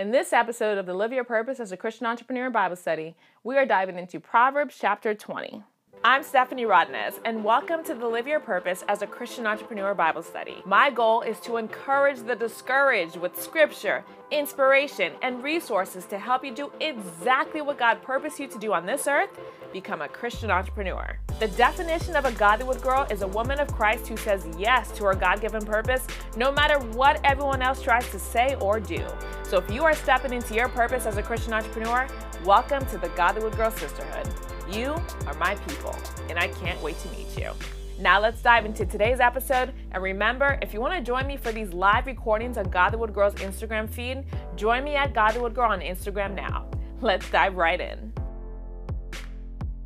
In this episode of the Live Your Purpose as a Christian Entrepreneur Bible Study, we are diving into Proverbs chapter 20. I'm Stephanie Rodnez, and welcome to the Live Your Purpose as a Christian Entrepreneur Bible Study. My goal is to encourage the discouraged with scripture, inspiration, and resources to help you do exactly what God purposed you to do on this earth, become a Christian entrepreneur. The definition of a Godlywood girl is a woman of Christ who says yes to her God-given purpose, no matter what everyone else tries to say or do. So if you are stepping into your purpose as a Christian entrepreneur, welcome to the Godlywood Girl Sisterhood. You are my people, and I can't wait to meet you. Now let's dive into today's episode, and remember, if you want to join me for these live recordings on Godlywood Girl's Instagram feed, join me at Godlywood Girl on Instagram now. Let's dive right in.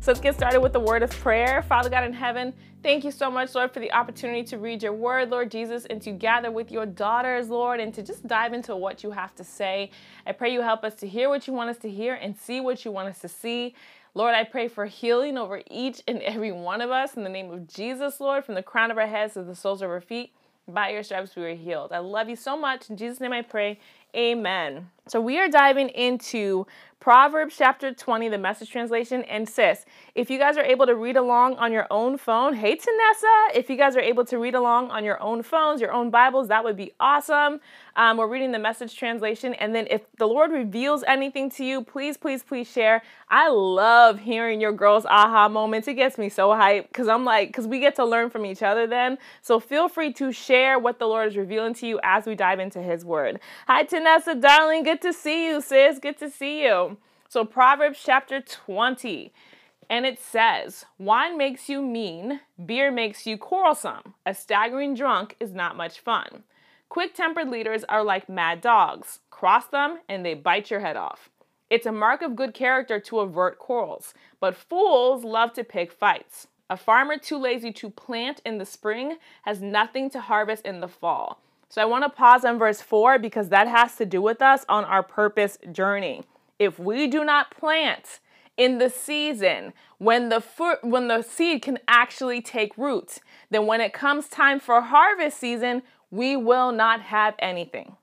So let's get started with the word of prayer. Father God in heaven, thank you so much, Lord, for the opportunity to read your word, Lord Jesus, and to gather with your daughters, Lord, and to just dive into what you have to say. I pray you help us to hear what you want us to hear and see what you want us to see. Lord, I pray for healing over each and every one of us in the name of Jesus, Lord, from the crown of our heads to the soles of our feet. By your stripes we are healed. I love you so much. In Jesus' name I pray. Amen. So we are diving into Proverbs chapter 20, the Message translation. And sis, if you guys are able to read along on your own phone, hey, Tanessa, if you guys are able to read along on your own phones, your own Bibles, that would be awesome. We're reading the Message translation. And then if the Lord reveals anything to you, please, please, please share. I love hearing your girls' aha moments. It gets me so hyped because we get to learn from each other then. So feel free to share what the Lord is revealing to you as we dive into his word. Hi, Tanessa, darling. Good to see you, sis. Good to see you. So Proverbs chapter 20, and it says, "Wine makes you mean, beer makes you quarrelsome. A staggering drunk is not much fun. Quick-tempered leaders are like mad dogs. Cross them and they bite your head off. It's a mark of good character to avert quarrels, but fools love to pick fights. A farmer too lazy to plant in the spring has nothing to harvest in the fall." So I want to pause on verse 4 because that has to do with us on our purpose journey. If we do not plant in the season when the seed can actually take root, then when it comes time for harvest season, we will not have anything.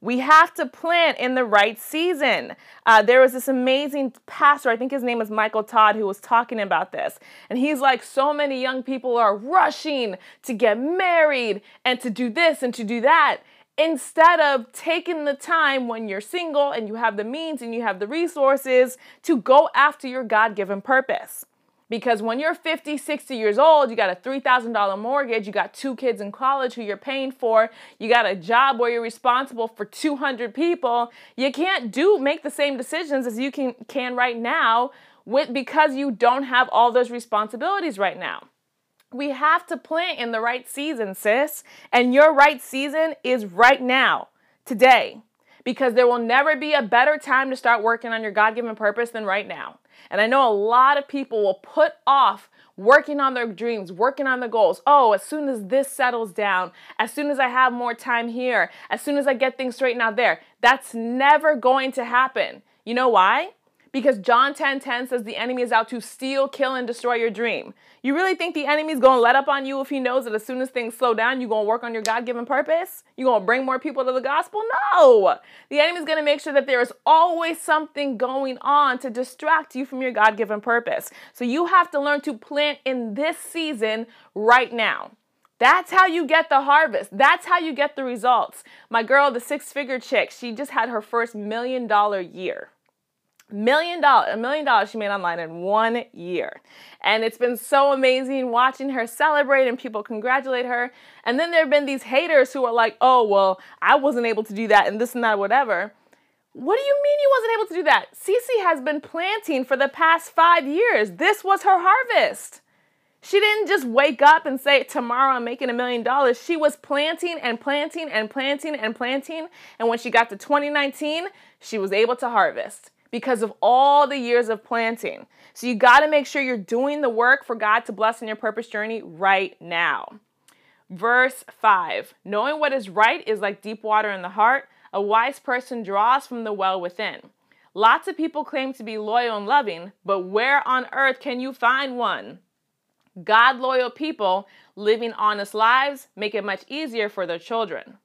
We have to plant in the right season. There was this amazing pastor, I think his name is Michael Todd, who was talking about this. And he's like, so many young people are rushing to get married and to do this and to do that, instead of taking the time when you're single and you have the means and you have the resources to go after your God-given purpose. Because when you're 50, 60 years old, you got a $3,000 mortgage, you got 2 kids in college who you're paying for, you got a job where you're responsible for 200 people, you can't make the same decisions as you can right now because you don't have all those responsibilities right now. We have to plant in the right season, sis, and your right season is right now, today. Because there will never be a better time to start working on your God-given purpose than right now. And I know a lot of people will put off working on their dreams, working on their goals. Oh, as soon as this settles down, as soon as I have more time here, as soon as I get things straightened out there. That's never going to happen. You know why? Because John 10:10 says the enemy is out to steal, kill, and destroy your dream. You really think the enemy's going to let up on you if he knows that as soon as things slow down, you're going to work on your God-given purpose? You're going to bring more people to the gospel? No! The enemy's going to make sure that there is always something going on to distract you from your God-given purpose. So you have to learn to plant in this season right now. That's how you get the harvest. That's how you get the results. My girl, the 6-figure chick, she just had her first $1 million year. $1 million she made online in 1 year. And it's been so amazing watching her celebrate and people congratulate her. And then there have been these haters who are like, oh, well, I wasn't able to do that and this and that, whatever. What do you mean you wasn't able to do that? Cece has been planting for the past 5 years. This was her harvest. She didn't just wake up and say, tomorrow I'm making $1 million. She was planting and planting and planting and planting. And when she got to 2019, she was able to harvest. Because of all the years of planting. So you gotta make sure you're doing the work for God to bless in your purpose journey right now. Verse 5, knowing what is right is like deep water in the heart. A wise person draws from the well within. Lots of people claim to be loyal and loving, but where on earth can you find one? God-loyal people living honest lives make it much easier for their children.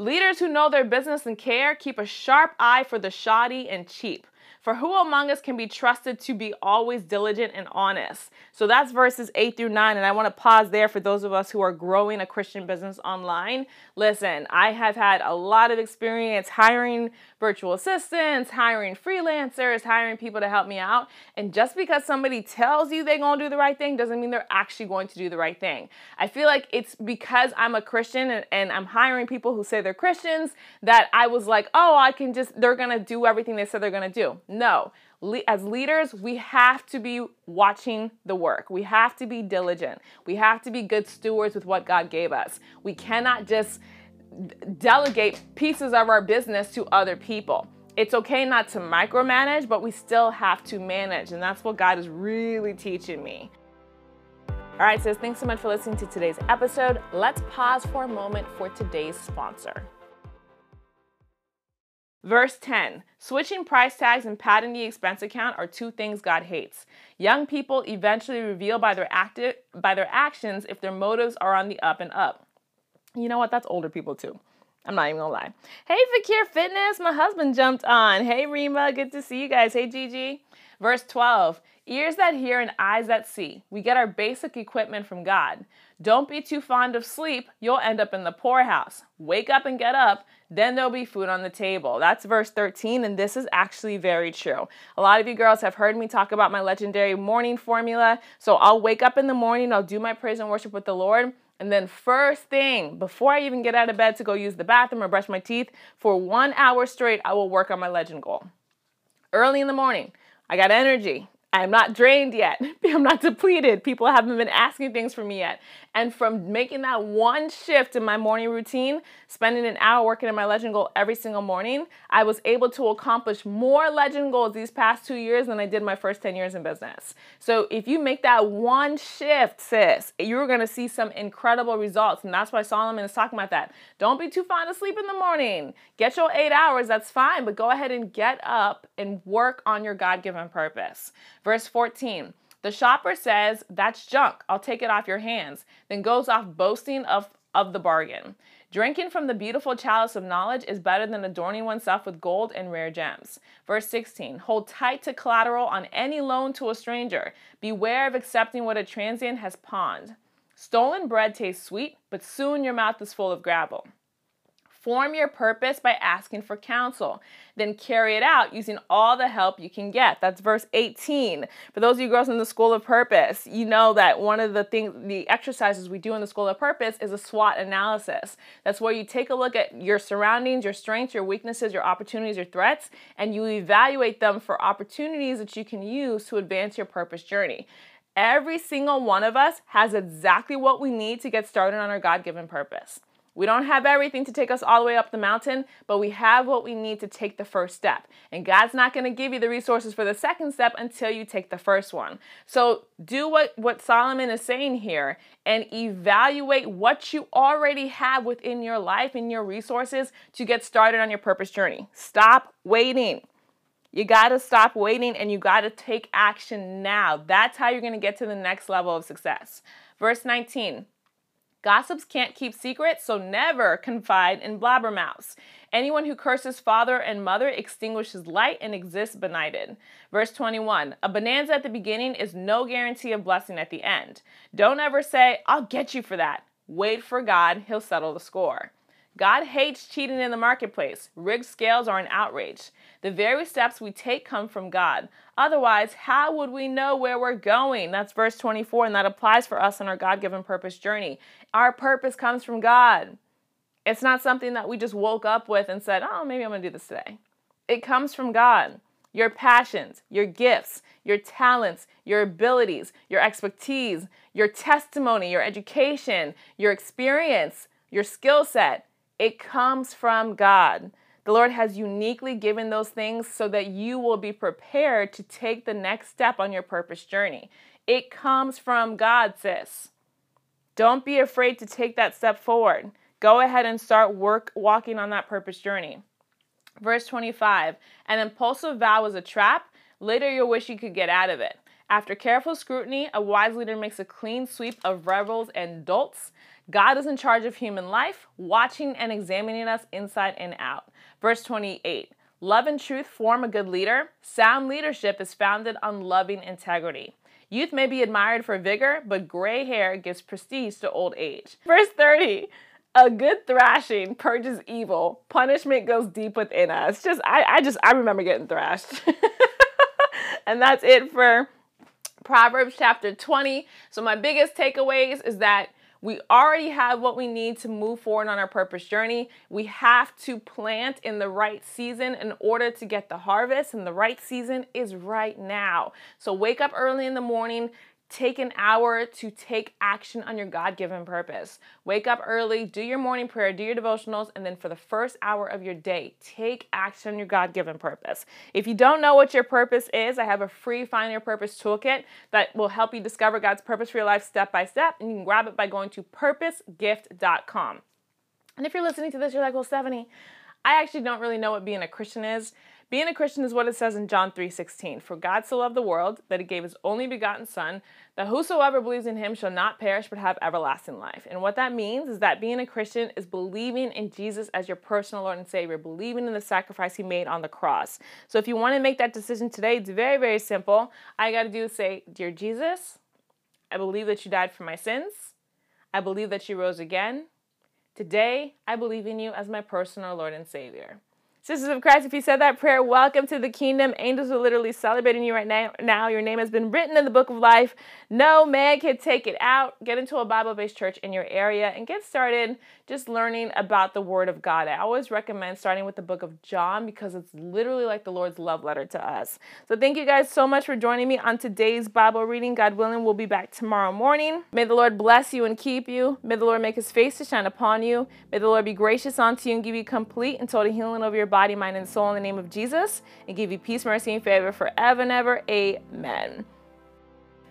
Leaders who know their business and care keep a sharp eye for the shoddy and cheap. For who among us can be trusted to be always diligent and honest? So that's verses 8 through 9. And I want to pause there for those of us who are growing a Christian business online. Listen, I have had a lot of experience hiring virtual assistants, hiring freelancers, hiring people to help me out. And just because somebody tells you they're going to do the right thing doesn't mean they're actually going to do the right thing. I feel like it's because I'm a Christian and I'm hiring people who say they're Christians that I was like, oh, they're going to do everything they said they're going to do. No, as leaders, we have to be watching the work. We have to be diligent. We have to be good stewards with what God gave us. We cannot just delegate pieces of our business to other people. It's okay not to micromanage, but we still have to manage. And that's what God is really teaching me. All right, sis, thanks so much for listening to today's episode. Let's pause for a moment for today's sponsor. Verse 10, switching price tags and padding the expense account are two things God hates. Young people eventually reveal by their actions if their motives are on the up and up. You know what? That's older people too. I'm not even gonna lie. Hey, Fakir Fitness, my husband jumped on. Hey, Rima, good to see you guys. Hey, Gigi. Verse 12, ears that hear and eyes that see. We get our basic equipment from God. Don't be too fond of sleep. You'll end up in the poorhouse. Wake up and get up. Then there'll be food on the table. That's verse 13, and this is actually very true. A lot of you girls have heard me talk about my legendary morning formula. So I'll wake up in the morning. I'll do my praise and worship with the Lord. And then first thing, before I even get out of bed to go use the bathroom or brush my teeth, for 1 hour straight, I will work on my legend goal. Early in the morning, I got energy. I'm not drained yet. I'm not depleted. People haven't been asking things from me yet. And from making that one shift in my morning routine, spending an hour working on my legend goal every single morning, I was able to accomplish more legend goals these past 2 years than I did my first 10 years in business. So if you make that one shift, sis, you're going to see some incredible results. And that's why Solomon is talking about that. Don't be too fond of sleep in the morning. Get your 8 hours. That's fine. But go ahead and get up and work on your God-given purpose. Verse 14, the shopper says, that's junk, I'll take it off your hands, then goes off boasting of the bargain. Drinking from the beautiful chalice of knowledge is better than adorning oneself with gold and rare gems. Verse 16, hold tight to collateral on any loan to a stranger. Beware of accepting what a transient has pawned. Stolen bread tastes sweet, but soon your mouth is full of gravel. Form your purpose by asking for counsel, then carry it out using all the help you can get. That's verse 18. For those of you girls in the School of Purpose, you know that one of the exercises we do in the School of Purpose is a SWOT analysis. That's where you take a look at your surroundings, your strengths, your weaknesses, your opportunities, your threats, and you evaluate them for opportunities that you can use to advance your purpose journey. Every single one of us has exactly what we need to get started on our God-given purpose. We don't have everything to take us all the way up the mountain, but we have what we need to take the first step. And God's not going to give you the resources for the second step until you take the first one. So do what Solomon is saying here and evaluate what you already have within your life and your resources to get started on your purpose journey. Stop waiting. You got to stop waiting and you got to take action now. That's how you're going to get to the next level of success. Verse 19. Gossips can't keep secrets, so never confide in blabbermouths. Anyone who curses father and mother extinguishes light and exists benighted. Verse 21, a bonanza at the beginning is no guarantee of blessing at the end. Don't ever say, I'll get you for that. Wait for God, he'll settle the score. God hates cheating in the marketplace. Rigged scales are an outrage. The very steps we take come from God. Otherwise, how would we know where we're going? That's verse 24, and that applies for us on our God-given purpose journey. Our purpose comes from God. It's not something that we just woke up with and said, oh, maybe I'm going to do this today. It comes from God. Your passions, your gifts, your talents, your abilities, your expertise, your testimony, your education, your experience, your skill set, it comes from God. The Lord has uniquely given those things so that you will be prepared to take the next step on your purpose journey. It comes from God, sis. Don't be afraid to take that step forward. Go ahead and start walking on that purpose journey. Verse 25, an impulsive vow is a trap. Later you'll wish you could get out of it. After careful scrutiny, a wise leader makes a clean sweep of rebels and dolts. God is in charge of human life, watching and examining us inside and out. Verse 28, love and truth form a good leader. Sound leadership is founded on loving integrity. Youth may be admired for vigor, but gray hair gives prestige to old age. Verse 30, a good thrashing purges evil. Punishment goes deep within us. I remember getting thrashed. And that's it for Proverbs chapter 20. So my biggest takeaways is that we already have what we need to move forward on our purpose journey. We have to plant in the right season in order to get the harvest, and the right season is right now. So wake up early in the morning, take an hour to take action on your God-given purpose. Wake up early, do your morning prayer, do your devotionals, and then for the first hour of your day, take action on your God-given purpose. If you don't know what your purpose is, I have a free Find Your Purpose toolkit that will help you discover God's purpose for your life step by step, and you can grab it by going to PurposeGift.com. And if you're listening to this, you're like, well, Stephanie, I actually don't really know what being a Christian is. Being a Christian is what it says in John 3:16. For God so loved the world that he gave his only begotten son, that whosoever believes in him shall not perish but have everlasting life. And what that means is that being a Christian is believing in Jesus as your personal Lord and Savior, believing in the sacrifice he made on the cross. So if you want to make that decision today, it's very, very simple. All you got to do is say, Dear Jesus, I believe that you died for my sins. I believe that you rose again. Today, I believe in you as my personal Lord and Savior. Sisters of Christ, if you said that prayer, welcome to the kingdom. Angels are literally celebrating you right now. Your name has been written in the book of life. No man can take it out. Get into a Bible-based church in your area and get started just learning about the Word of God. I always recommend starting with the book of John because it's literally like the Lord's love letter to us. So thank you guys so much for joining me on today's Bible reading. God willing, we'll be back tomorrow morning. May the Lord bless you and keep you. May the Lord make his face to shine upon you. May the Lord be gracious unto you and give you complete and total healing over your body, mind, and soul in the name of Jesus, and give you peace, mercy, and favor forever and ever. Amen.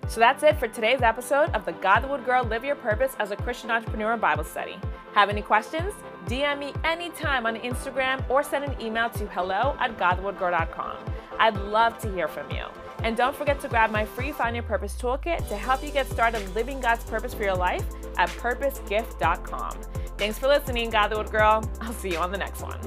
So that's it for today's episode of the Godlywood Girl Live Your Purpose as a Christian Entrepreneur Bible Study. Have any questions? DM me anytime on Instagram or send an email to hello@godlywoodgirl.com. I'd love to hear from you. And don't forget to grab my free Find Your Purpose toolkit to help you get started living God's purpose for your life at PurposeGift.com. Thanks for listening, Godlywood Girl. I'll see you on the next one.